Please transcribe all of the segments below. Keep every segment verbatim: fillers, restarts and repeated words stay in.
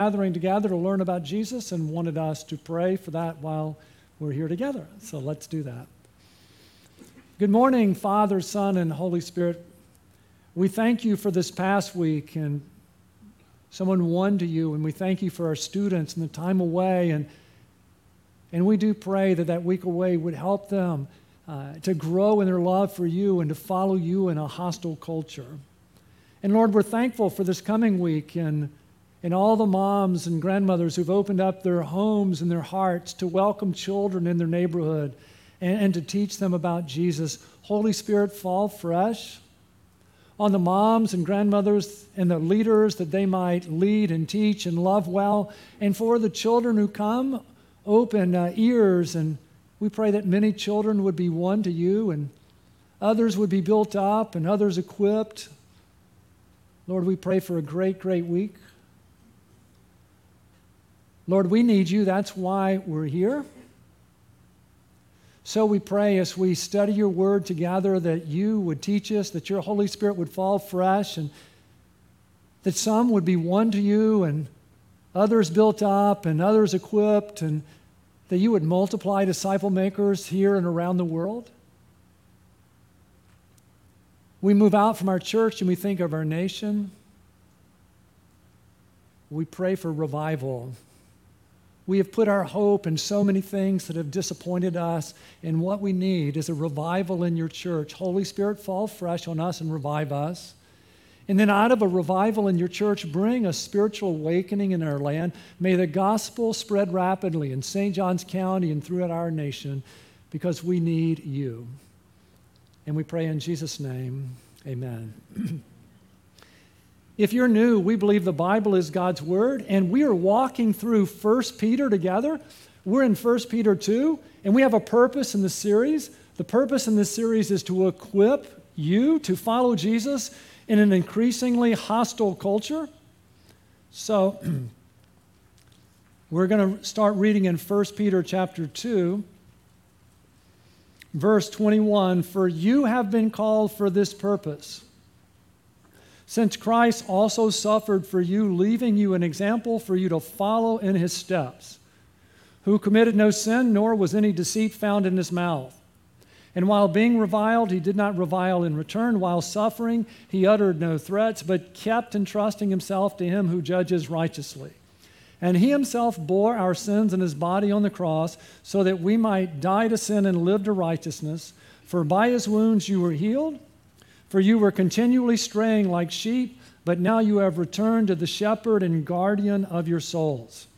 gathering together to learn about Jesus and wanted us to pray for that while we're here together. So let's do that. Good morning, Father, Son, and Holy Spirit. We thank you for this past week and someone won to you, and we thank you for our students and the time away, and and we do pray that that week away would help them uh, to grow in their love for you and to follow you in a hostile culture. And Lord, we're thankful for this coming week and and all the moms and grandmothers who've opened up their homes and their hearts to welcome children in their neighborhood and, and to teach them about Jesus. Holy Spirit, fall fresh on the moms and grandmothers and the leaders that they might lead and teach and love well. And for the children who come, open uh, ears, and we pray that many children would be won to you and others would be built up and others equipped. Lord, we pray for a great, great week. Lord, we need you. That's why we're here. So we pray as we study your word together that you would teach us, that your Holy Spirit would fall fresh, and that some would be won to you and others built up and others equipped, and that you would multiply disciple makers here and around the world. We move out from our church and we think of our nation. We pray for revival. We have put our hope in so many things that have disappointed us, and what we need is a revival in your church. Holy Spirit, fall fresh on us and revive us. And then out of a revival in your church, bring a spiritual awakening in our land. May the gospel spread rapidly in Saint John's County and throughout our nation, because we need you. And we pray in Jesus' name, amen. If you're new, we believe the Bible is God's Word, and we are walking through First Peter together. We're in First Peter two, and we have a purpose in the series. The purpose in this series is to equip you to follow Jesus in an increasingly hostile culture. So we're going to start reading in First Peter chapter two, verse twenty-one, "For you have been called for this purpose, since Christ also suffered for you, leaving you an example for you to follow in his steps, who committed no sin, nor was any deceit found in his mouth. And while being reviled, he did not revile in return. While suffering, he uttered no threats, but kept entrusting himself to him who judges righteously. And he himself bore our sins in his body on the cross, so that we might die to sin and live to righteousness. For by his wounds you were healed. For you were continually straying like sheep, but now you have returned to the shepherd and guardian of your souls."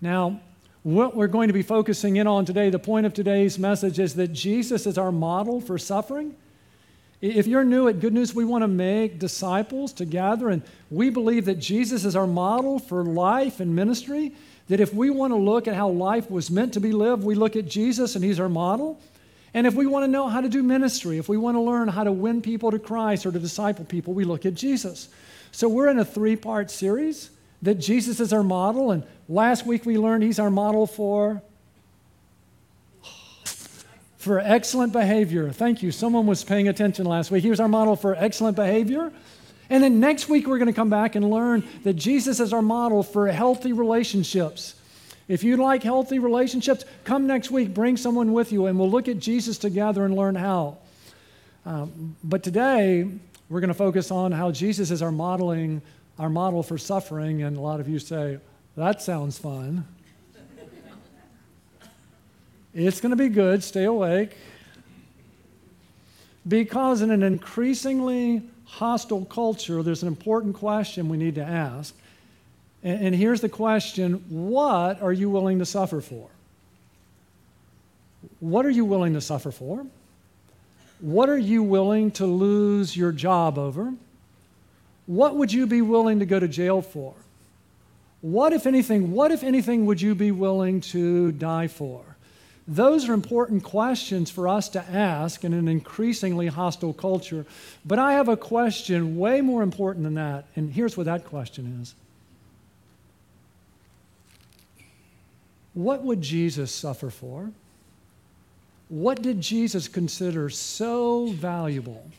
Now, what we're going to be focusing in on today, the point of today's message, is that Jesus is our model for suffering. If you're new at Good News, we want to make disciples together, and we believe that Jesus is our model for life and ministry, that if we want to look at how life was meant to be lived, we look at Jesus and he's our model. And if we want to know how to do ministry, if we want to learn how to win people to Christ or to disciple people, we look at Jesus. So we're in a three-part series that Jesus is our model, and last week we learned he's our model for, for excellent behavior. Thank you. Someone was paying attention last week. He was our model for excellent behavior. And then next week we're going to come back and learn that Jesus is our model for healthy relationships. If you like healthy relationships, come next week, bring someone with you, and we'll look at Jesus together and learn how. Um, but today, we're going to focus on how Jesus is our modeling, our model for suffering, and a lot of you say, that sounds fun. It's going to be good, stay awake. Because in an increasingly hostile culture, there's an important question we need to ask. And here's the question: what are you willing to suffer for? What are you willing to suffer for? What are you willing to lose your job over? What would you be willing to go to jail for? What, if anything, what, if anything, would you be willing to die for? Those are important questions for us to ask in an increasingly hostile culture. But I have a question way more important than that, and here's what that question is. What would Jesus suffer for? What did Jesus consider so valuable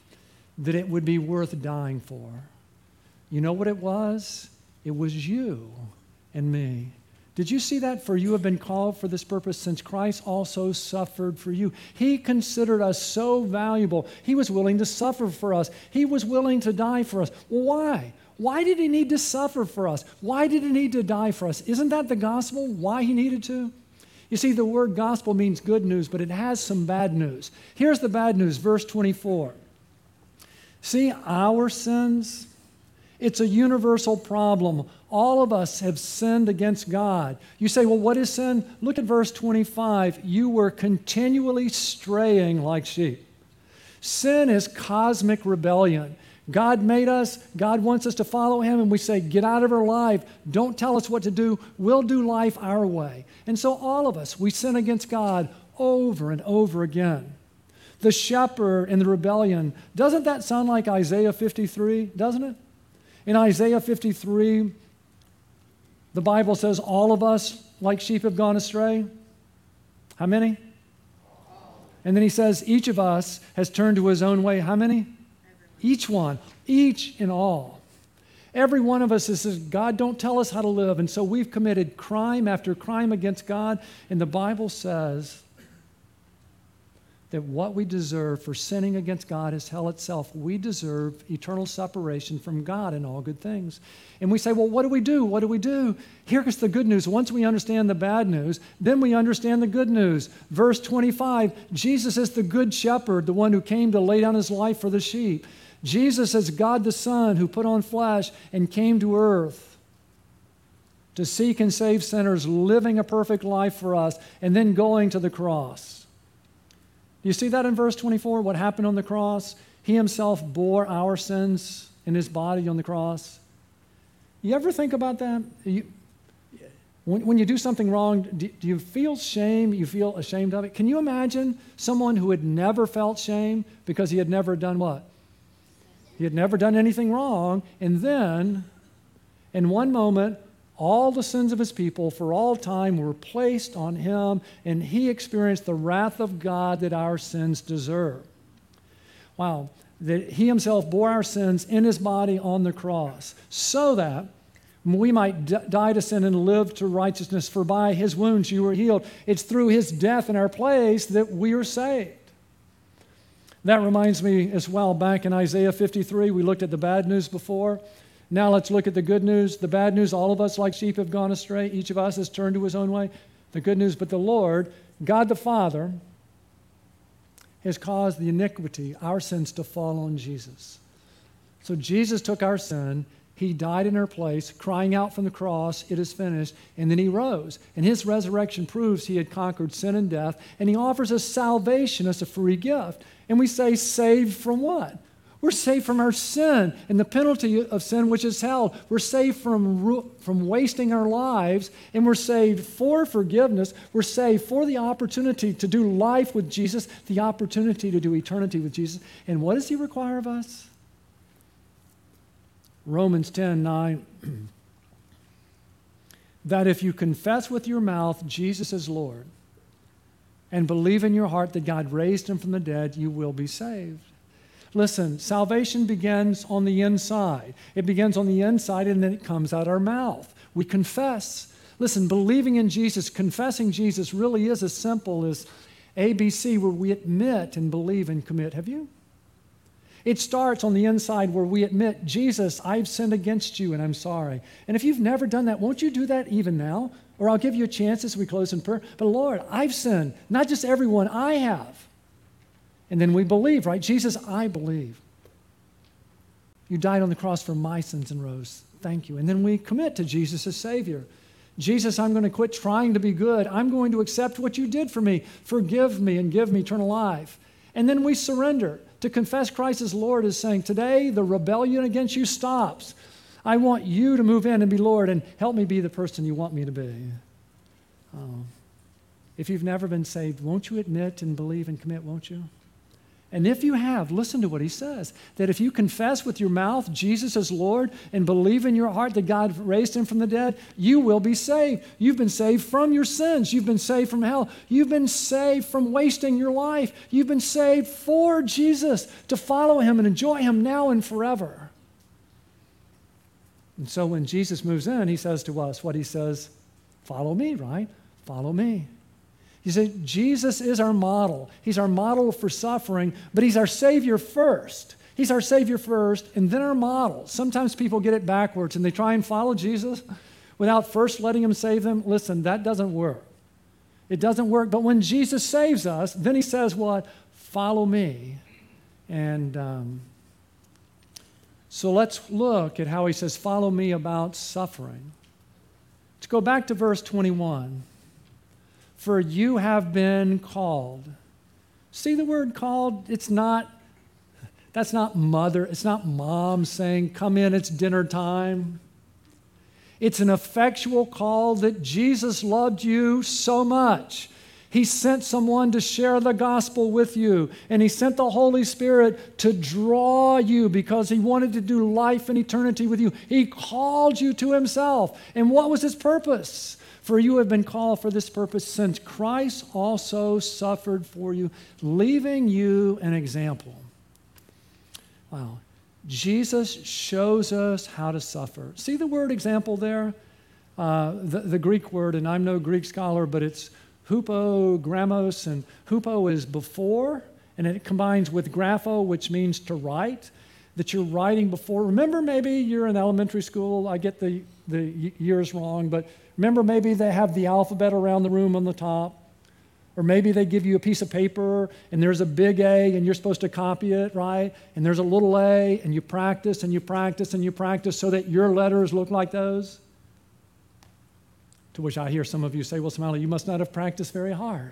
that it would be worth dying for? You know what it was? It was you. and me. Did you see that? For you have been called for this purpose, since Christ also suffered for you. He considered us so valuable. He was willing to suffer for us. He was willing to die for us. Why? Why did he need to suffer for us? Why did he need to die for us? Isn't that the gospel? Why he needed to? You see, the word gospel means good news, but it has some bad news. Here's the bad news, verse twenty-four. See, our sins, it's a universal problem. All of us have sinned against God. You say, well, what is sin? Look at verse twenty-five. You were continually straying like sheep. Sin is cosmic rebellion. God made us. God wants us to follow him, and we say, get out of our life. Don't tell us what to do. We'll do life our way. And so all of us, we sin against God over and over again. The shepherd and the rebellion, doesn't that sound like Isaiah fifty-three, doesn't it? In Isaiah fifty-three, the Bible says all of us, like sheep, have gone astray. How many? And then he says each of us has turned to his own way. How many? Each one, each and all. Every one of us says, God, don't tell us how to live. And so we've committed crime after crime against God. And the Bible says that what we deserve for sinning against God is hell itself. We deserve eternal separation from God and all good things. And we say, well, what do we do? What do we do? Here's the good news. Once we understand the bad news, then we understand the good news. Verse twenty-five, Jesus is the good shepherd, the one who came to lay down his life for the sheep. Jesus is God the Son who put on flesh and came to earth to seek and save sinners, living a perfect life for us, and then going to the cross. Do you see that in verse twenty-four, what happened on the cross? He himself bore our sins in his body on the cross. You ever think about that? You, when, when you do something wrong, do, do you feel shame? You feel ashamed of it? Can you imagine someone who had never felt shame because he had never done what? He had never done anything wrong. And then, in one moment, all the sins of his people for all time were placed on him, and he experienced the wrath of God that our sins deserve. Wow, that he himself bore our sins in his body on the cross, so that we might d- die to sin and live to righteousness, for by his wounds you were healed. It's through his death in our place that we are saved. That reminds me as well, back in Isaiah fifty-three, we looked at the bad news before. Now let's look at the good news. The bad news, all of us like sheep have gone astray. Each of us has turned to his own way. The good news, but the Lord, God the Father, has caused the iniquity, our sins, to fall on Jesus. So Jesus took our sin. He died in our place, crying out from the cross, it is finished. And then he rose. And his resurrection proves he had conquered sin and death. And he offers us salvation as a free gift. And we say, saved from what? We're saved from our sin and the penalty of sin, which is hell. We're saved from, from wasting our lives, and we're saved for forgiveness. We're saved for the opportunity to do life with Jesus, the opportunity to do eternity with Jesus. And what does he require of us? Romans ten nine, that if you confess with your mouth Jesus is Lord and believe in your heart that God raised him from the dead, you will be saved. Listen, salvation begins on the inside. It begins on the inside, and then it comes out our mouth. We confess. Listen, believing in Jesus, confessing Jesus really is as simple as A B C, where we admit and believe and commit. Have you? It starts on the inside where we admit, Jesus, I've sinned against you, and I'm sorry. And if you've never done that, won't you do that even now? Or I'll give you a chance as we close in prayer. But Lord, I've sinned. Not just everyone, I have. And then we believe, right? Jesus, I believe. You died on the cross for my sins and rose. Thank you. And then we commit to Jesus as Savior. Jesus, I'm going to quit trying to be good. I'm going to accept what you did for me. Forgive me and give me eternal life. And then we surrender. To confess Christ as Lord is saying, today the rebellion against you stops. I want you to move in and be Lord, and help me be the person you want me to be. Oh. If you've never been saved, won't you admit and believe and commit, won't you? And if you have, listen to what he says, that if you confess with your mouth Jesus is Lord and believe in your heart that God raised him from the dead, you will be saved. You've been saved from your sins. You've been saved from hell. You've been saved from wasting your life. You've been saved for Jesus, to follow him and enjoy him now and forever. And so when Jesus moves in, he says to us what he says, follow me, right? Follow me. You see, Jesus is our model. He's our model for suffering, but he's our Savior first. He's our Savior first and then our model. Sometimes people get it backwards and they try and follow Jesus without first letting him save them. Listen, that doesn't work. It doesn't work. But when Jesus saves us, then he says what? Follow me. And um, so let's look at how he says, follow me about suffering. Let's go back to verse twenty-one. For you have been called. See the word called? It's not, that's not mother, it's not mom saying, come in, it's dinner time. It's an effectual call that Jesus loved you so much. He sent someone to share the gospel with you, and he sent the Holy Spirit to draw you because he wanted to do life and eternity with you. He called you to himself. And what was his purpose? For you have been called for this purpose, since Christ also suffered for you, leaving you an example. Wow. Jesus shows us how to suffer. See the word example there? Uh, the, the Greek word, and I'm no Greek scholar, but it's hupogrammos, and hupo is before, and it combines with grapho, which means to write, that you're writing before. Remember, maybe you're in elementary school. I get the, the years wrong, but remember, maybe they have the alphabet around the room on the top, or maybe they give you a piece of paper and there's a big A and you're supposed to copy it, right? And there's a little a and you practice and you practice and you practice so that your letters look like those. To which I hear some of you say, well, Smiley, you must not have practiced very hard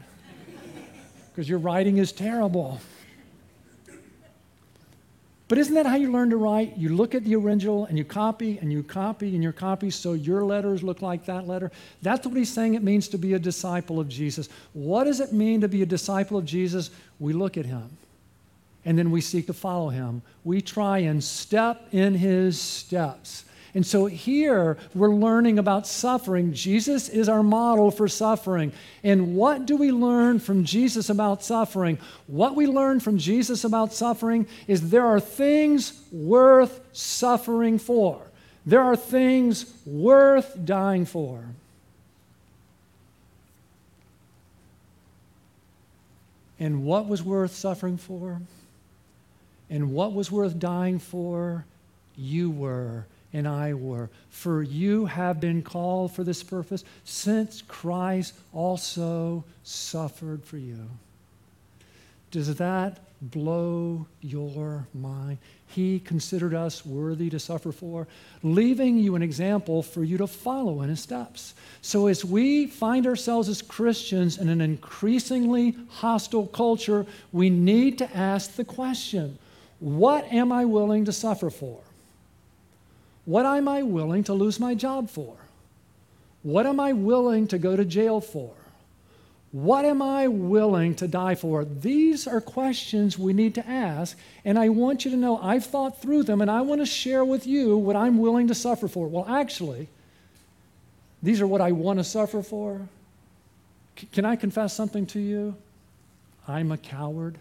because your writing is terrible. But isn't that how you learn to write? You look at the original and you copy and you copy and you copy so your letters look like that letter. That's what he's saying it means to be a disciple of Jesus. What does it mean to be a disciple of Jesus? We look at him and then we seek to follow him. We try and step in his steps. And so here we're learning about suffering. Jesus is our model for suffering. And what do we learn from Jesus about suffering? What we learn from Jesus about suffering is there are things worth suffering for. There are things worth dying for. And what was worth suffering for? And what was worth dying for? You were. And I were. For you have been called for this purpose, since Christ also suffered for you. Does that blow your mind? He considered us worthy to suffer for, leaving you an example for you to follow in his steps. So as we find ourselves as Christians in an increasingly hostile culture, we need to ask the question, what am I willing to suffer for? What am I willing to lose my job for? What am I willing to go to jail for? What am I willing to die for? These are questions we need to ask, and I want you to know I've thought through them, and I want to share with you what I'm willing to suffer for. Well, actually, these are what I want to suffer for. C- can I confess something to you? I'm a coward,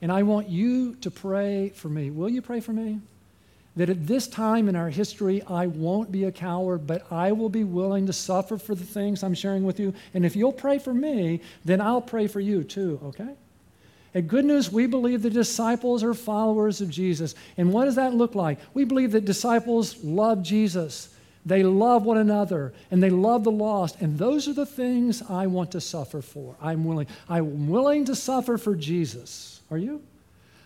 and I want you to pray for me. Will you pray for me? That at this time in our history, I won't be a coward, but I will be willing to suffer for the things I'm sharing with you. And if you'll pray for me, then I'll pray for you too, okay? At Good News, we believe the disciples are followers of Jesus. And what does that look like? We believe that disciples love Jesus. They love one another, and they love the lost. And those are the things I want to suffer for. I'm willing. I'm willing to suffer for Jesus. Are you?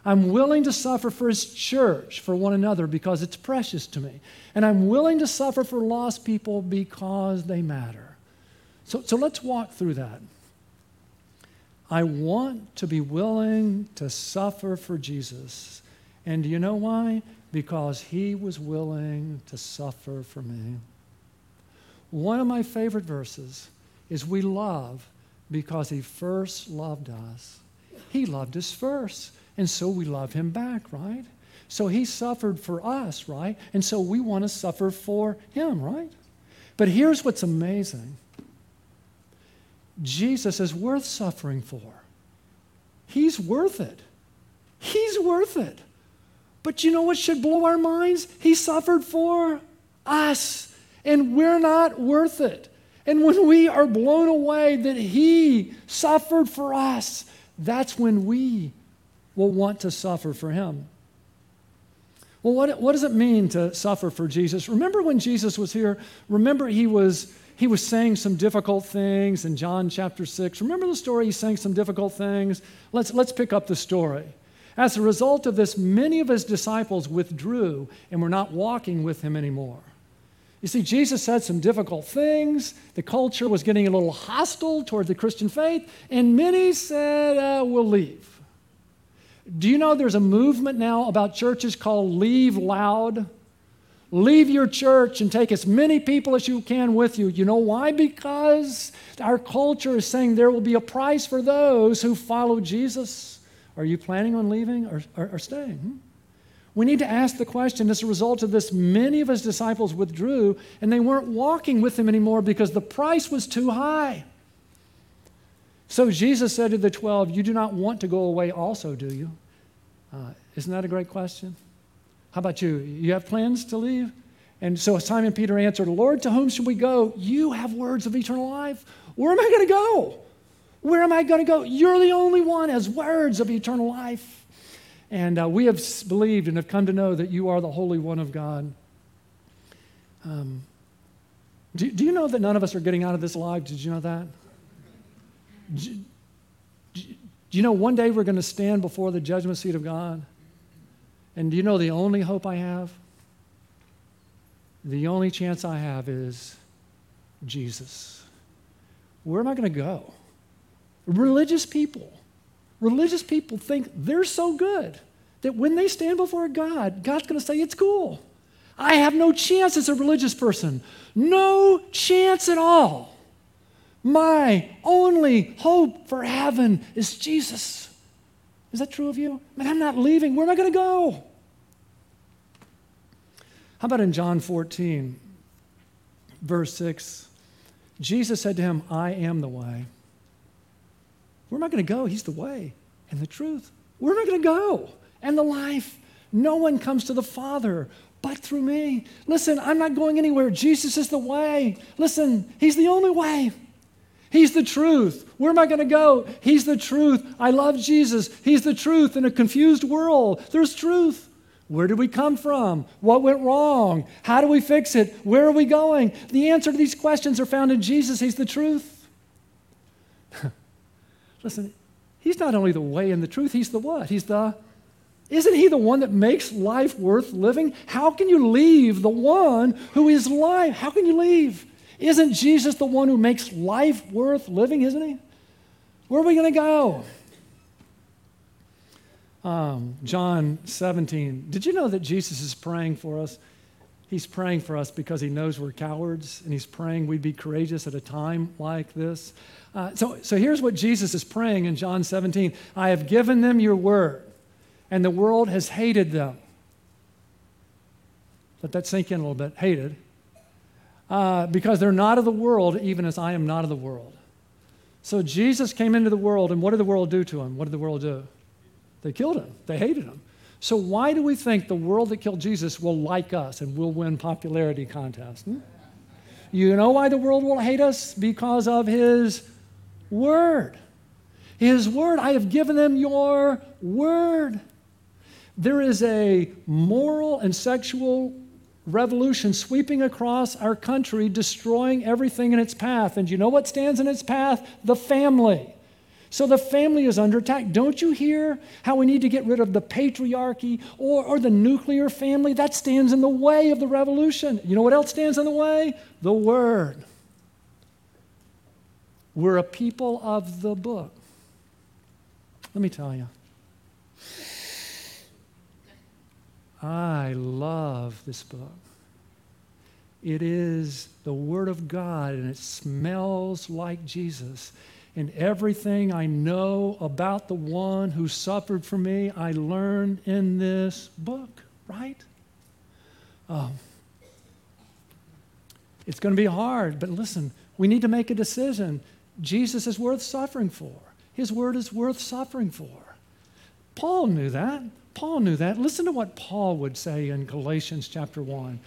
I'm willing to suffer for his church, for one another, because it's precious to me. And I'm willing to suffer for lost people because they matter. So, so let's walk through that. I want to be willing to suffer for Jesus. And do you know why? Because he was willing to suffer for me. One of my favorite verses is we love because he first loved us. He loved us first. And so we love him back, right? So he suffered for us, right? And so we want to suffer for him, right? But here's what's amazing. Jesus is worth suffering for. He's worth it. He's worth it. But you know what should blow our minds? He suffered for us, and we're not worth it. And when we are blown away that he suffered for us, that's when we will want to suffer for him. Well, what, what does it mean to suffer for Jesus? Remember when Jesus was here? Remember he was he was saying some difficult things in John chapter six. Remember the story? He's saying some difficult things. Let's, let's pick up the story. As a result of this, many of his disciples withdrew and were not walking with him anymore. You see, Jesus said some difficult things. The culture was getting a little hostile toward the Christian faith, and many said, uh, we'll leave. Do you know there's a movement now about churches called Leave Loud? Leave your church and take as many people as you can with you. You know why? Because our culture is saying there will be a price for those who follow Jesus. Are you planning on leaving or, or, or staying? Hmm? We need to ask the question, as a result of this, many of his disciples withdrew, and they weren't walking with him anymore because the price was too high. So Jesus said to the twelve, you do not want to go away also, do you? Uh, isn't that a great question? How about you? You have plans to leave? And so Simon Peter answered, Lord, to whom should we go? You have words of eternal life. Where am I going to go? Where am I going to go? You're the only one has words of eternal life. And uh, we have believed and have come to know that you are the Holy One of God. Um, do, do you know that none of us are getting out of this alive? Did you know that? Do, do, do you know one day we're going to stand before the judgment seat of God? And do you know the only hope I have? The only chance I have is Jesus. Where am I going to go? Religious people. Religious people think they're so good that when they stand before God, God's going to say, it's cool. I have no chance as a religious person. No chance at all. My only hope for heaven is Jesus. Is that true of you? Man, I'm not leaving. Where am I going to go? How about in John fourteen, verse six? Jesus said to him, I am the way. Where am I going to go? He's the way and the truth. Where am I going to go? And the life. No one comes to the Father but through me. Listen, I'm not going anywhere. Jesus is the way. Listen, he's the only way. He's the truth. Where am I going to go? He's the truth. I love Jesus. He's the truth in a confused world. There's truth. Where did we come from? What went wrong? How do we fix it? Where are we going? The answer to these questions are found in Jesus. He's the truth. Listen, he's not only the way and the truth, he's the what? He's the, isn't he the one that makes life worth living? How can you leave the one who is life? How can you leave? Isn't Jesus the one who makes life worth living, isn't he? Where are we going to go? Um, John seventeen. Did you know that Jesus is praying for us? He's praying for us because he knows we're cowards, and he's praying we'd be courageous at a time like this. Uh, so, so here's what Jesus is praying in John seventeen. I have given them your word, and the world has hated them. Let that sink in a little bit. Hated. Uh, because they're not of the world, even as I am not of the world. So Jesus came into the world, and what did the world do to him? What did the world do? They killed him. They hated him. So why do we think the world that killed Jesus will like us and will win popularity contests? Hmm? You know why the world will hate us? Because of his word. His word. I have given them your word. There is a moral and sexual revolution sweeping across our country, destroying everything in its path. And you know what stands in its path? The family. So the family is under attack. Don't you hear how we need to get rid of the patriarchy or, or the nuclear family? That stands in the way of the revolution. You know what else stands in the way? The Word. We're a people of the book. Let me tell you. I love this book. It is the Word of God, and it smells like Jesus. And everything I know about the one who suffered for me, I learned in this book, right? Um, it's going to be hard, but listen, we need to make a decision. Jesus is worth suffering for. His word is worth suffering for. Paul knew that. Paul knew that. Listen to what Paul would say in Galatians chapter one.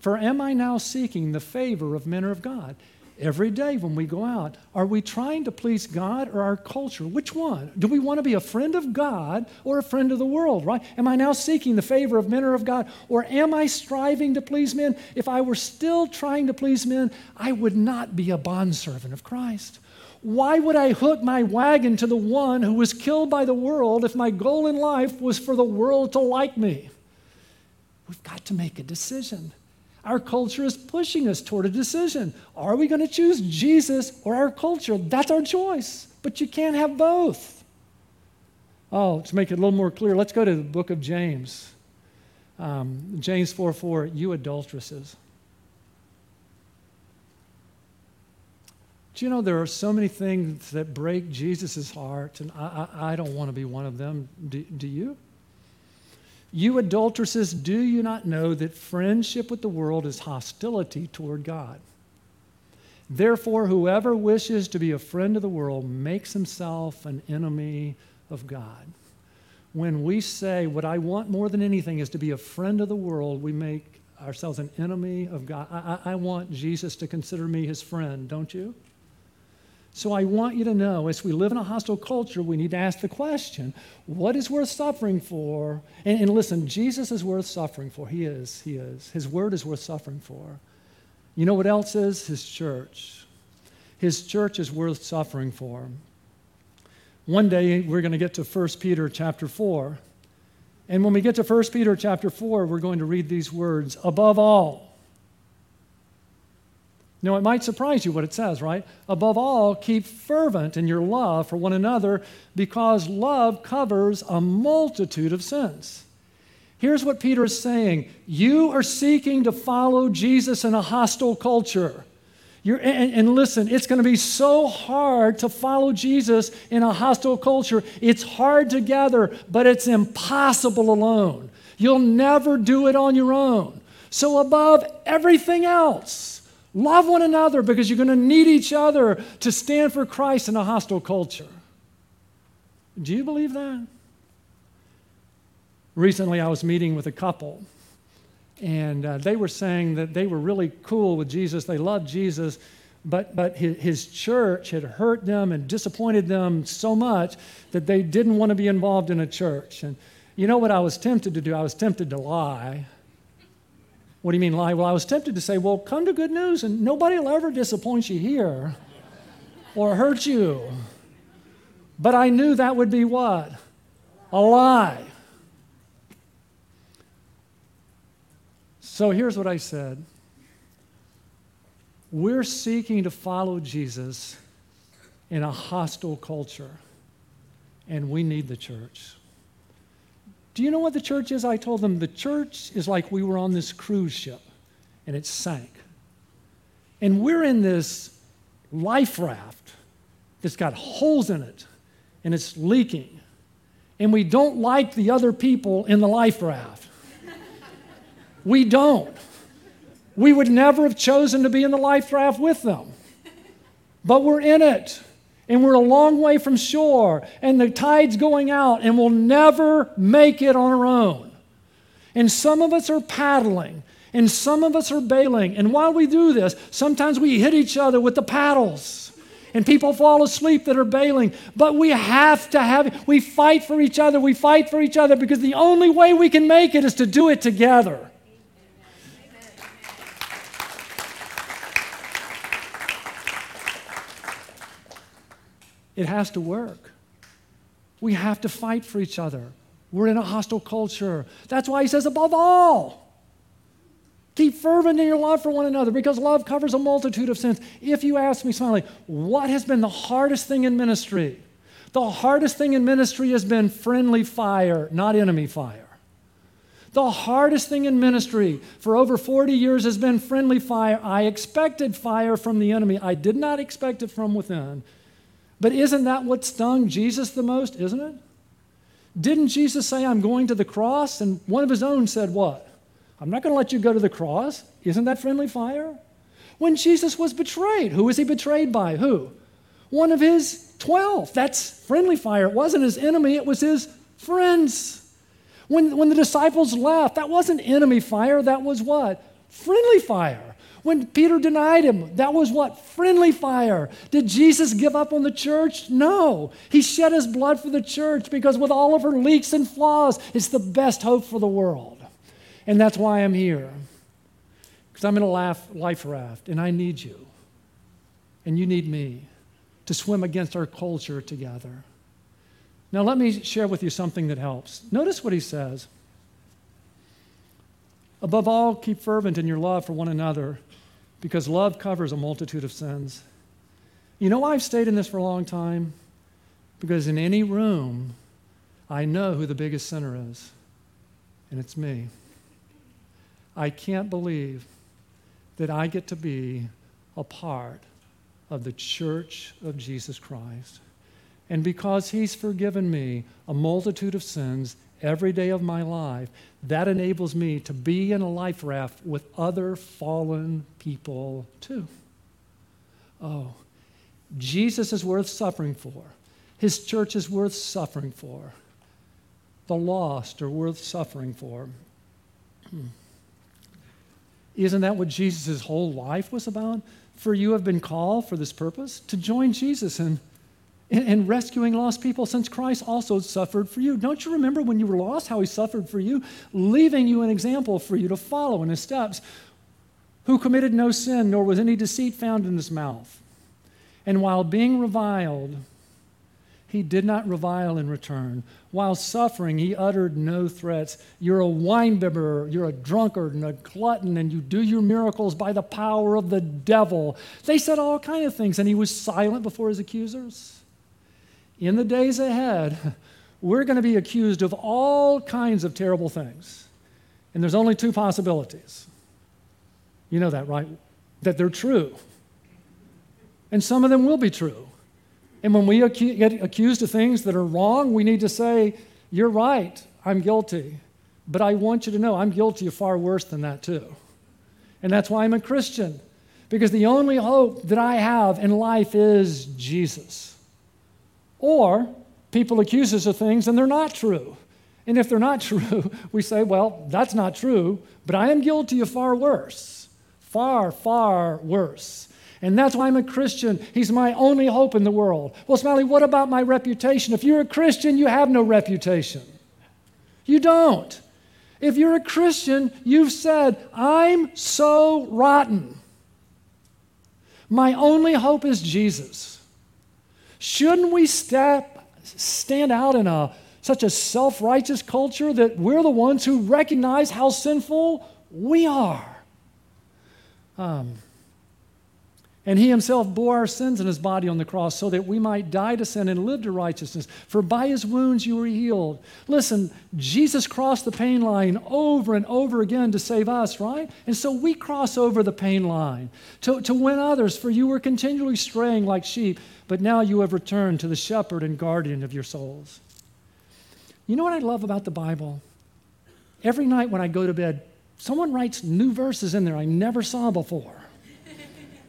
For am I now seeking the favor of men or of God? Every day when we go out, are we trying to please God or our culture? Which one? Do we want to be a friend of God or a friend of the world, right? Am I now seeking the favor of men or of God? Or am I striving to please men? If I were still trying to please men, I would not be a bondservant of Christ. Why would I hook my wagon to the one who was killed by the world if my goal in life was for the world to like me? We've got to make a decision. Our culture is pushing us toward a decision. Are we going to choose Jesus or our culture? That's our choice, but you can't have both. Oh, to make it a little more clear, let's go to the book of James. Um, James four four, you adulteresses. Do you know there are so many things that break Jesus' heart, and I, I, I don't want to be one of them. Do, do you? You adulteresses, do you not know that friendship with the world is hostility toward God? Therefore, whoever wishes to be a friend of the world makes himself an enemy of God. When we say what I want more than anything is to be a friend of the world, we make ourselves an enemy of God. I, I, I want Jesus to consider me his friend, don't you? So I want you to know, as we live in a hostile culture, we need to ask the question, what is worth suffering for? And, and listen, Jesus is worth suffering for. He is, he is. His word is worth suffering for. You know what else is? His church. His church is worth suffering for. One day, we're going to get to First Peter chapter four. And when we get to First Peter chapter four, we're going to read these words, above all. Now, it might surprise you what it says, right? Above all, keep fervent in your love for one another because love covers a multitude of sins. Here's what Peter is saying. You are seeking to follow Jesus in a hostile culture. You're, and, and listen, it's going to be so hard to follow Jesus in a hostile culture. It's hard together, but it's impossible alone. You'll never do it on your own. So above everything else, love one another because you're going to need each other to stand for Christ in a hostile culture. Do you believe that? Recently, I was meeting with a couple, and uh, they were saying that they were really cool with Jesus. They loved Jesus, but, but his, his church had hurt them and disappointed them so much that they didn't want to be involved in a church. And you know what I was tempted to do? I was tempted to lie. What do you mean lie? Well, I was tempted to say, well, come to Good News and nobody will ever disappoint you here or hurt you. But I knew that would be what? A lie. So here's what I said. We're seeking to follow Jesus in a hostile culture, and we need the church. Do you know what the church is? I told them the church is like we were on this cruise ship and it sank. And we're in this life raft that's got holes in it and it's leaking. And we don't like the other people in the life raft. We don't. We would never have chosen to be in the life raft with them. But we're in it. And we're a long way from shore, and the tide's going out, and we'll never make it on our own. And some of us are paddling, and some of us are bailing. And while we do this, sometimes we hit each other with the paddles, and people fall asleep that are bailing. But we have to have, we fight for each other, we fight for each other, because the only way we can make it is to do it together. It has to work. We have to fight for each other. We're in a hostile culture. That's why he says, above all, keep fervent in your love for one another because love covers a multitude of sins. If you ask me, Smiley, what has been the hardest thing in ministry? The hardest thing in ministry has been friendly fire, not enemy fire. The hardest thing in ministry for over forty years has been friendly fire. I expected fire from the enemy. I did not expect it from within. But isn't that what stung Jesus the most, isn't it? Didn't Jesus say, I'm going to the cross? And one of his own said what? I'm not going to let you go to the cross. Isn't that friendly fire? When Jesus was betrayed, who was he betrayed by? Who? One of his twelve. That's friendly fire. It wasn't his enemy. It was his friends. When, when the disciples left, that wasn't enemy fire, that was what? Friendly fire. When Peter denied him, that was what? Friendly fire. Did Jesus give up on the church? No. He shed his blood for the church because with all of her leaks and flaws, it's the best hope for the world. And that's why I'm here. Because I'm in a life raft, and I need you. And you need me to swim against our culture together. Now let me share with you something that helps. Notice what he says. Above all, keep fervent in your love for one another, because love covers a multitude of sins. You know why I've stayed in this for a long time? Because in any room, I know who the biggest sinner is, and it's me. I can't believe that I get to be a part of the church of Jesus Christ. And because he's forgiven me a multitude of sins every day of my life, that enables me to be in a life raft with other fallen people too. Oh, Jesus is worth suffering for. His church is worth suffering for. The lost are worth suffering for. Isn't that what Jesus' whole life was about? For you have been called for this purpose, to join Jesus in And rescuing lost people, since Christ also suffered for you. Don't you remember when you were lost, how he suffered for you, leaving you an example for you to follow in his steps, who committed no sin, nor was any deceit found in his mouth. And while being reviled, he did not revile in return. While suffering, he uttered no threats. You're a winebibber, you're a drunkard and a glutton, and you do your miracles by the power of the devil. They said all kinds of things, and he was silent before his accusers. In the days ahead, we're going to be accused of all kinds of terrible things. And there's only two possibilities. You know that, right? That they're true. And some of them will be true. And when we acu- get accused of things that are wrong, we need to say, you're right, I'm guilty. But I want you to know I'm guilty of far worse than that too. And that's why I'm a Christian. Because the only hope that I have in life is Jesus. Or people accuse us of things and they're not true. And if they're not true, we say, well, that's not true, but I am guilty of far worse. Far, far worse. And that's why I'm a Christian. He's my only hope in the world. Well, Smiley, what about my reputation? If you're a Christian, you have no reputation. You don't. If you're a Christian, you've said, I'm so rotten. My only hope is Jesus. Shouldn't we step, stand out in a, such a self-righteous culture that we're the ones who recognize how sinful we are? Um, and he himself bore our sins in his body on the cross so that we might die to sin and live to righteousness. For by his wounds you were healed. Listen, Jesus crossed the pain line over and over again to save us, right? And so we cross over the pain line to, to win others, for you were continually straying like sheep. But now you have returned to the shepherd and guardian of your souls. You know what I love about the Bible? Every night when I go to bed, someone writes new verses in there I never saw before.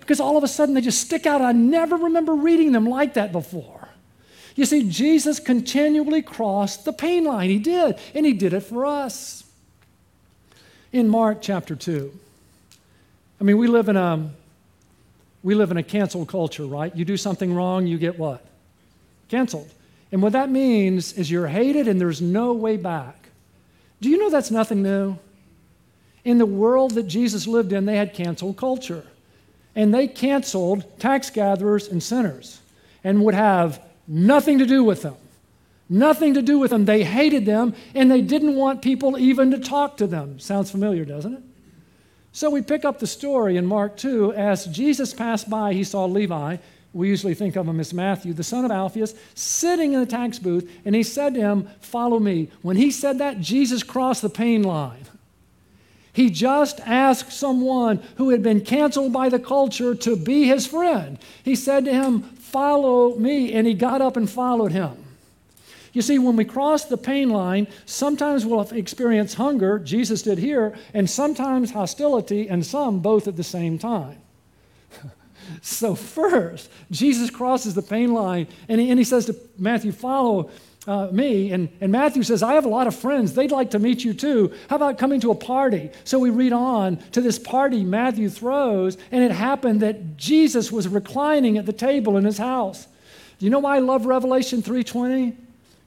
Because all of a sudden they just stick out. I never remember reading them like that before. You see, Jesus continually crossed the pain line. He did, and he did it for us. In Mark chapter two, I mean, we live in a... We live in a cancel culture, right? You do something wrong, you get what? Canceled. And what that means is you're hated and there's no way back. Do you know that's nothing new? In the world that Jesus lived in, they had cancel culture. And they canceled tax gatherers and sinners and would have nothing to do with them. Nothing to do with them. They hated them and they didn't want people even to talk to them. Sounds familiar, doesn't it? So we pick up the story in Mark two. As Jesus passed by, he saw Levi, we usually think of him as Matthew, the son of Alphaeus, sitting in the tax booth, and he said to him, follow me. When he said that, Jesus crossed the pain line. He just asked someone who had been canceled by the culture to be his friend. He said to him, follow me, and he got up and followed him. You see, when we cross the pain line, sometimes we'll experience hunger, Jesus did here, and sometimes hostility, and some both at the same time. So first, Jesus crosses the pain line, and he, and he says to Matthew, follow, uh, me, and, and Matthew says, I have a lot of friends. They'd like to meet you too. How about coming to a party? So we read on to this party Matthew throws, and it happened that Jesus was reclining at the table in his house. Do you know why I love Revelation three twenty?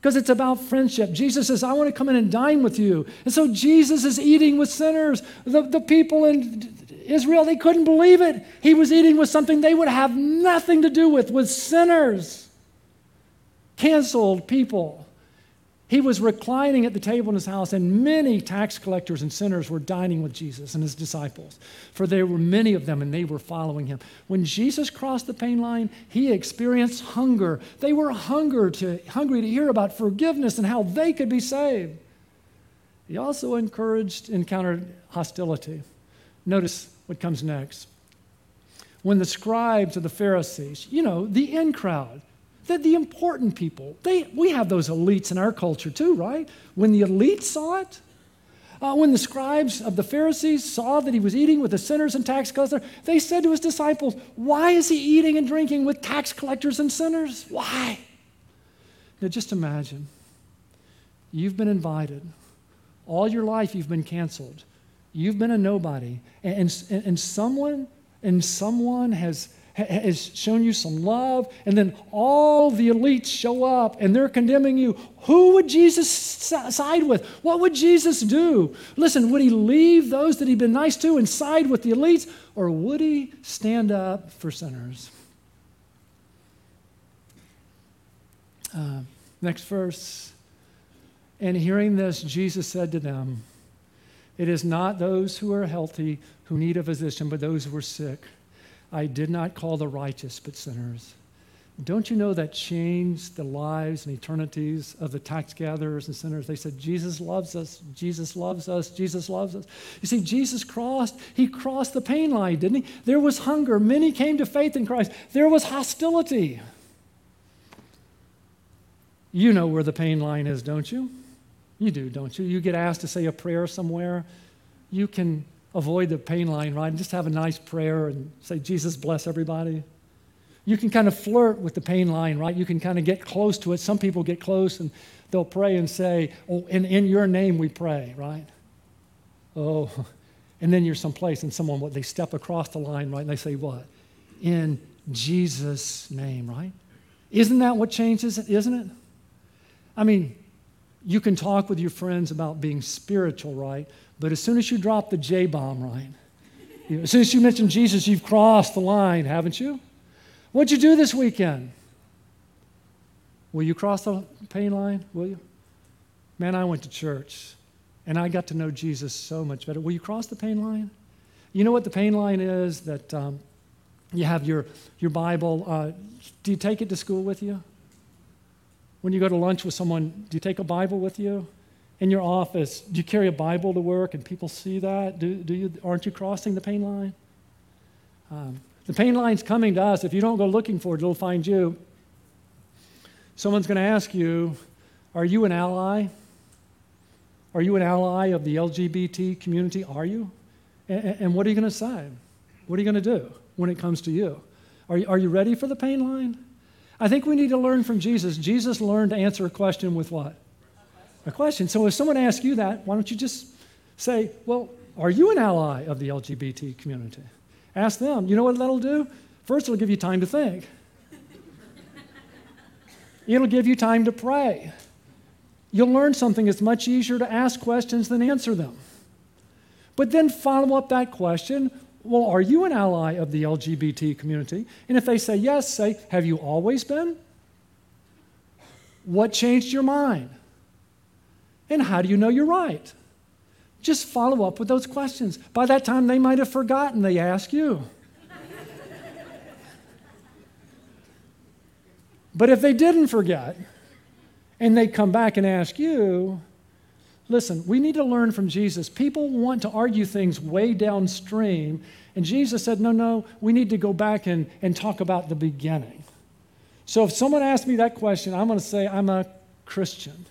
Because it's about friendship. Jesus says, I want to come in and dine with you. And so Jesus is eating with sinners. The, the people in Israel, they couldn't believe it. He was eating with something they would have nothing to do with, was sinners, canceled people. He was reclining at the table in his house, and many tax collectors and sinners were dining with Jesus and his disciples, for there were many of them, and they were following him. When Jesus crossed the pain line, he experienced hunger. They were hunger to, hungry to hear about forgiveness and how they could be saved. He also encouraged, encountered hostility. Notice what comes next. When the scribes or the Pharisees, you know, the in crowd, the, the important people, they, we have those elites in our culture too, right? When the elites saw it, uh, when the scribes of the Pharisees saw that he was eating with the sinners and tax collectors, they said to his disciples, why is he eating and drinking with tax collectors and sinners? Why? Now just imagine, you've been invited. All your life you've been canceled. You've been a nobody, and, and, and someone and someone has, has shown you some love, and then all the elites show up, and they're condemning you. Who would Jesus side with? What would Jesus do? Listen, would he leave those that he'd been nice to and side with the elites, or would he stand up for sinners? Uh, next verse. And hearing this, Jesus said to them, it is not those who are healthy who need a physician, but those who are sick. I did not call the righteous, but sinners. Don't you know that changed the lives and eternities of the tax gatherers and sinners? They said, Jesus loves us, Jesus loves us, Jesus loves us. You see, Jesus crossed, he crossed the pain line, didn't he? There was hunger. Many came to faith in Christ. There was hostility. You know where the pain line is, don't you? You do, don't you? You get asked to say a prayer somewhere. You can avoid the pain line, right? And just have a nice prayer and say, Jesus bless everybody. You can kind of flirt with the pain line, right? You can kind of get close to it. Some people get close and they'll pray and say, oh, and in your name we pray, right? Oh, and then you're someplace and someone, what, they step across the line, right? And they say what? In Jesus' name, right? Isn't that what changes it, isn't it? I mean, you can talk with your friends about being spiritual, right? But as soon as you drop the J-bomb, right? You know, as soon as you mention Jesus, you've crossed the line, haven't you? What'd you do this weekend? Will you cross the pain line? Will you? Man, I went to church, and I got to know Jesus so much better. Will you cross the pain line? You know what the pain line is? That um, you have your, your Bible. Uh, do you take it to school with you? When you go to lunch with someone, do you take a Bible with you? In your office, do you carry a Bible to work and people see that? Do, do you, aren't you crossing the pain line? Um, the pain line's coming to us. If you don't go looking for it, it'll find you. Someone's going to ask you, are you an ally? Are you an ally of the L G B T community? Are you? And, and what are you going to say? What are you going to do when it comes to you? Are you, are you ready for the pain line? I think we need to learn from Jesus. Jesus learned to answer a question with what? A question. So if someone asks you that, why don't you just say, well, are you an ally of the L G B T community? Ask them. You know what that'll do? First, it'll give you time to think. It'll give you time to pray. You'll learn something. It's much easier to ask questions than answer them. But then follow up that question. Well, are you an ally of the L G B T community? And if they say yes, say, have you always been? What changed your mind? And how do you know you're right? Just follow up with those questions. By that time, they might have forgotten they asked you. But if they didn't forget, and they come back and ask you, listen, we need to learn from Jesus. People want to argue things way downstream, and Jesus said, no, no, we need to go back and, and talk about the beginning. So if someone asks me that question, I'm going to say I'm a Christian.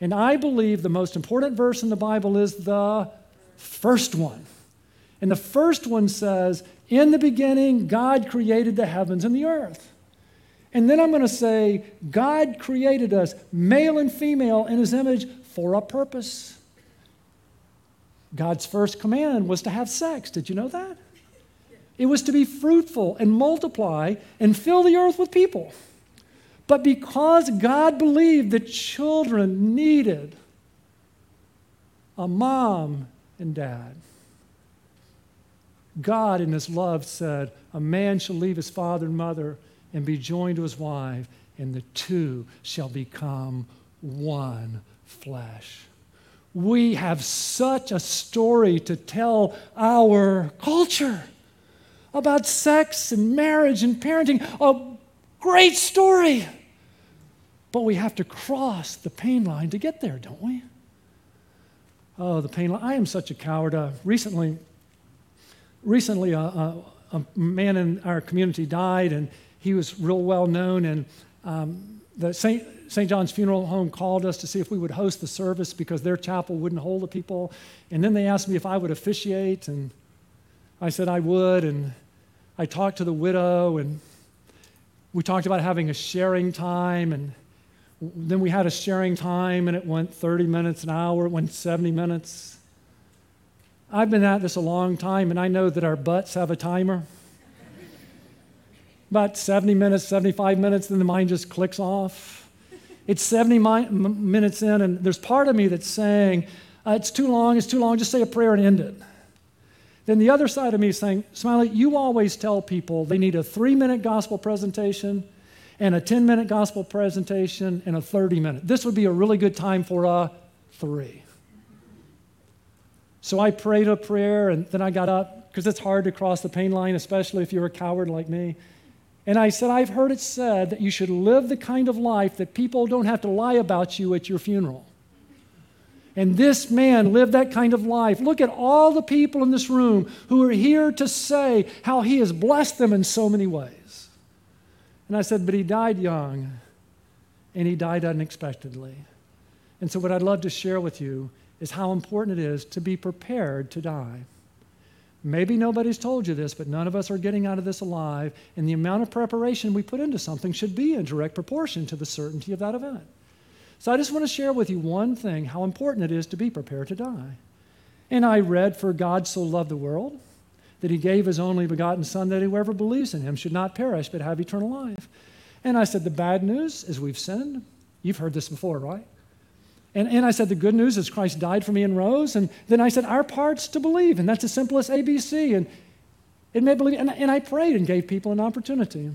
And I believe the most important verse in the Bible is the first one. And the first one says, in the beginning, God created the heavens and the earth. And then I'm going to say, God created us, male and female, in his image for a purpose. God's first command was to have sex. Did you know that? It was to be fruitful and multiply and fill the earth with people. But because God believed that children needed a mom and dad, God in his love said, a man shall leave his father and mother and be joined to his wife, and the two shall become one flesh. We have such a story to tell our culture about sex and marriage and parenting. A great story. But we have to cross the pain line to get there, don't we? Oh, the pain line. I am such a coward. Uh, recently, recently a, a, a man in our community died, and he was real well known, and um, the Saint Saint John's Funeral Home called us to see if we would host the service because their chapel wouldn't hold the people. And then they asked me if I would officiate, and I said I would, and I talked to the widow, and we talked about having a sharing time, and then we had a sharing time, and it went thirty minutes, an hour, it went seventy minutes. I've been at this a long time, and I know that our butts have a timer. About seventy minutes, seventy-five minutes, then the mind just clicks off. It's seventy mi- minutes in, and there's part of me that's saying, uh, it's too long, it's too long, just say a prayer and end it. Then the other side of me is saying, Smiley, you always tell people they need a three-minute gospel presentation and a ten-minute gospel presentation and a thirty-minute. This would be a really good time for a three. So I prayed a prayer, and then I got up, because it's hard to cross the pain line, especially if you're a coward like me. And I said, I've heard it said that you should live the kind of life that people don't have to lie about you at your funeral. And this man lived that kind of life. Look at all the people in this room who are here to say how he has blessed them in so many ways. And I said, but he died young, and he died unexpectedly. And so what I'd love to share with you is how important it is to be prepared to die. Maybe nobody's told you this, but none of us are getting out of this alive, and the amount of preparation we put into something should be in direct proportion to the certainty of that event. So I just want to share with you one thing, how important it is to be prepared to die. And I read, for God so loved the world that he gave his only begotten Son, that whoever believes in him should not perish but have eternal life. And I said, the bad news is we've sinned. You've heard this before, right? And, and I said, the good news is Christ died for me and rose. And then I said, our part's to believe. And that's the simplest A B C. And it may believe. And, and I prayed and gave people an opportunity.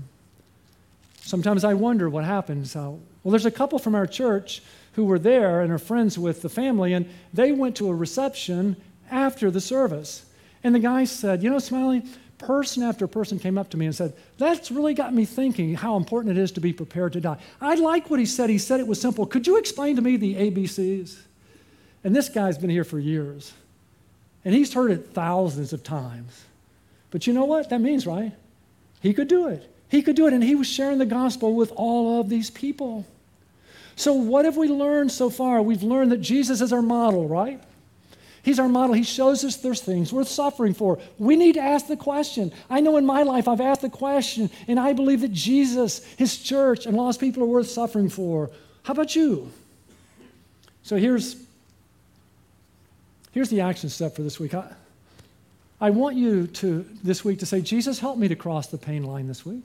Sometimes I wonder what happens. Uh, well, there's a couple from our church who were there and are friends with the family, and they went to a reception after the service. And the guy said, you know, Smiley, person after person came up to me and said, that's really got me thinking how important it is to be prepared to die. I like what he said. He said it was simple. Could you explain to me the A B Cs? And this guy's been here for years, and he's heard it thousands of times. But you know what that means, right? He could do it. He could do it, and he was sharing the gospel with all of these people. So what have we learned so far? We've learned that Jesus is our model, right? He's our model. He shows us there's things worth suffering for. We need to ask the question. I know in my life I've asked the question, and I believe that Jesus, his church, and lost people are worth suffering for. How about you? So here's, here's the action step for this week. I, I want you to, this week, to say, Jesus, help me to cross the pain line this week.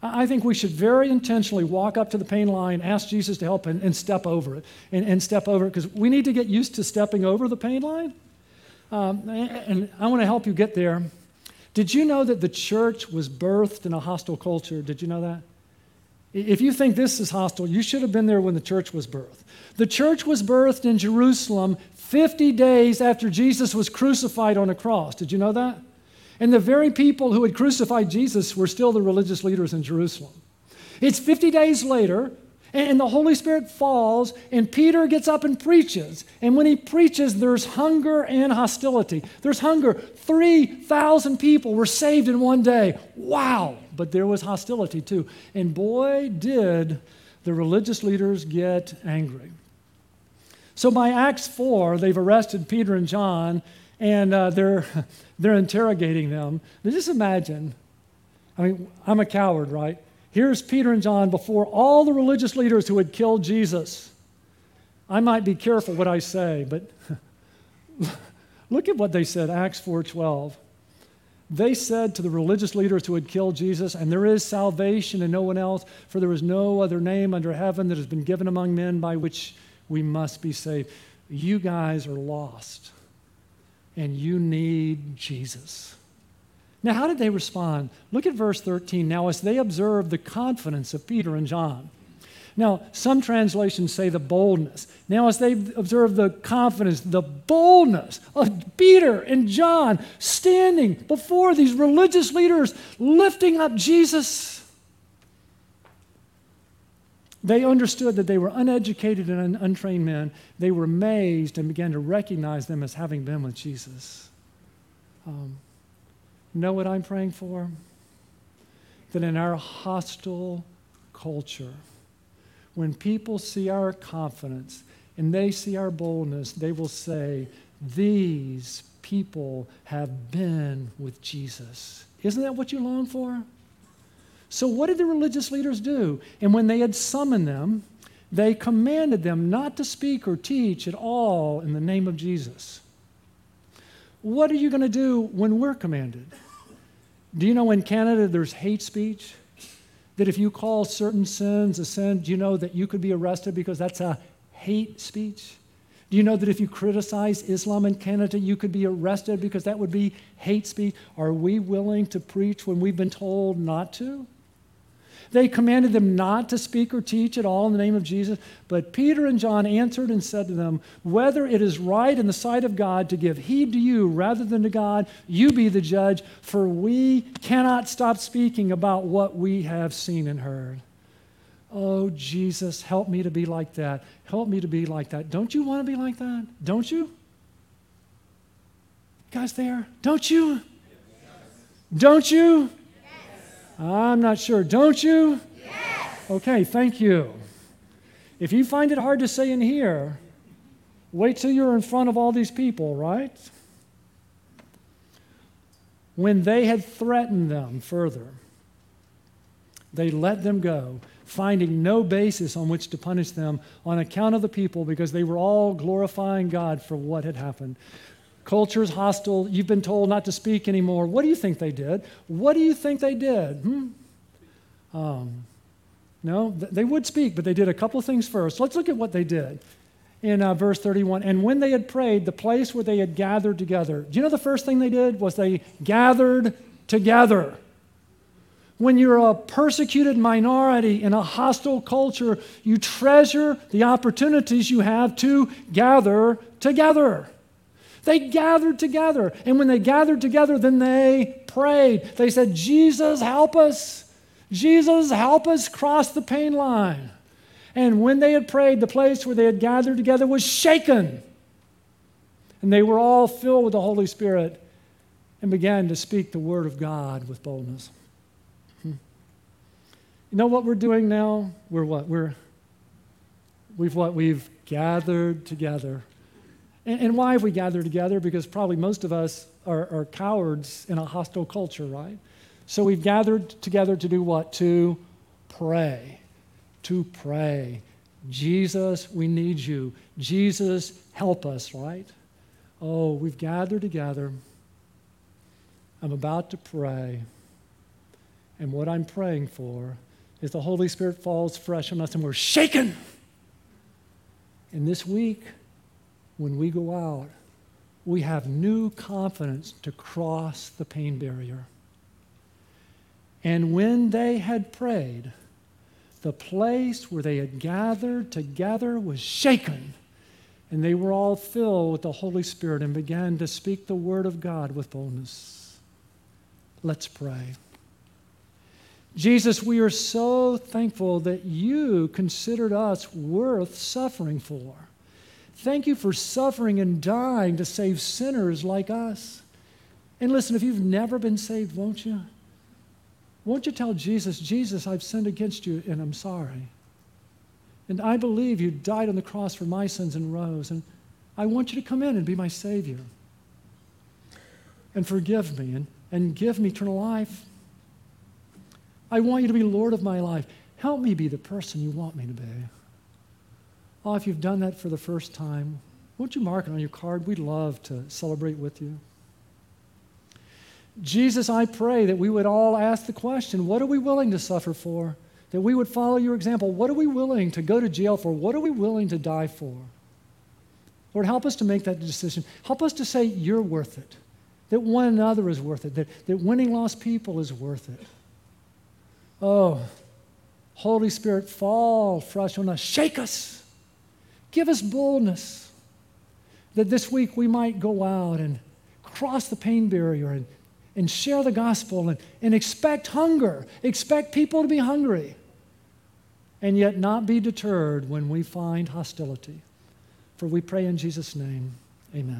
I think we should very intentionally walk up to the pain line, ask Jesus to help, and, and step over it, and, and step over it, because we need to get used to stepping over the pain line. Um, and, and I want to help you get there. Did you know that the church was birthed in a hostile culture? Did you know that? If you think this is hostile, you should have been there when the church was birthed. The church was birthed in Jerusalem fifty days after Jesus was crucified on a cross. Did you know that? And the very people who had crucified Jesus were still the religious leaders in Jerusalem. It's fifty days later, and the Holy Spirit falls, and Peter gets up and preaches. And when he preaches, there's hunger and hostility. There's hunger. three thousand people were saved in one day. Wow! But there was hostility too. And boy, did the religious leaders get angry. So by Acts four, they've arrested Peter and John, and uh, they're they're interrogating them. Now just imagine, I mean, I'm a coward, right? Here's Peter and John before all the religious leaders who had killed Jesus. I might be careful what I say, but look at what they said, Acts four twelve. They said to the religious leaders who had killed Jesus, and there is salvation in no one else, for there is no other name under heaven that has been given among men by which we must be saved. You guys are lost, and you need Jesus. Now, how did they respond? Look at verse thirteen. Now, as they observed the confidence of Peter and John. Now, some translations say the boldness. Now, as they observed the confidence, the boldness of Peter and John standing before these religious leaders, lifting up Jesus, they understood that they were uneducated and un- untrained men. They were amazed and began to recognize them as having been with Jesus. Um, Know what I'm praying for? That in our hostile culture, when people see our confidence and they see our boldness, they will say, these people have been with Jesus. Isn't that what you long for? So what did the religious leaders do? And when they had summoned them, they commanded them not to speak or teach at all in the name of Jesus. What are you going to do when we're commanded? Do you know in Canada there's hate speech? That if you call certain sins a sin, do you know that you could be arrested because that's a hate speech? Do you know that if you criticize Islam in Canada, you could be arrested because that would be hate speech? Are we willing to preach when we've been told not to? They commanded them not to speak or teach at all in the name of Jesus. But Peter and John answered and said to them, whether it is right in the sight of God to give heed to you rather than to God, you be the judge, for we cannot stop speaking about what we have seen and heard. Oh, Jesus, help me to be like that. Help me to be like that. Don't you want to be like that? Don't you? Guys there, don't you? Yes. Don't you? I'm not sure. Don't you? Yes. Okay, thank you. If you find it hard to say in here, wait till you're in front of all these people, right? When they had threatened them further, they let them go, finding no basis on which to punish them on account of the people, because they were all glorifying God for what had happened. Culture's hostile. You've been told not to speak anymore. What do you think they did? What do you think they did? Hmm? Um, no, th- they would speak, but they did a couple things first. Let's look at what they did in uh, verse thirty-one. And when they had prayed, the place where they had gathered together. Do you know the first thing they did was they gathered together. When you're a persecuted minority in a hostile culture, you treasure the opportunities you have to gather together. They gathered together, and when they gathered together, then they prayed. They said, Jesus, help us. Jesus, help us cross the pain line. And when they had prayed, the place where they had gathered together was shaken. And they were all filled with the Holy Spirit and began to speak the word of God with boldness. Hmm. You know what we're doing now? We're what? We're, we've what? We've gathered together. And why have we gathered together? Because probably most of us are, are cowards in a hostile culture, right? So we've gathered together to do what? To pray. To pray. Jesus, we need you. Jesus, help us, right? Oh, we've gathered together. I'm about to pray. And what I'm praying for is the Holy Spirit falls fresh on us and we're shaken. And this week, when we go out, we have new confidence to cross the pain barrier. And when they had prayed, the place where they had gathered together was shaken, and they were all filled with the Holy Spirit and began to speak the word of God with boldness. Let's pray. Jesus, we are so thankful that you considered us worth suffering for. Thank you for suffering and dying to save sinners like us. And listen, if you've never been saved, won't you? Won't you tell Jesus, Jesus, I've sinned against you and I'm sorry. And I believe you died on the cross for my sins and rose. And I want you to come in and be my Savior. And forgive me and, and give me eternal life. I want you to be Lord of my life. Help me be the person you want me to be. Oh, if you've done that for the first time, won't you mark it on your card? We'd love to celebrate with you. Jesus, I pray that we would all ask the question, what are we willing to suffer for? That we would follow your example. What are we willing to go to jail for? What are we willing to die for? Lord, help us to make that decision. Help us to say you're worth it, that one another is worth it, that, that winning lost people is worth it. Oh, Holy Spirit, fall fresh on us. Shake us. Give us boldness that this week we might go out and cross the pain barrier and, and share the gospel and, and expect hunger, expect people to be hungry, and yet not be deterred when we find hostility. For we pray in Jesus' name, amen.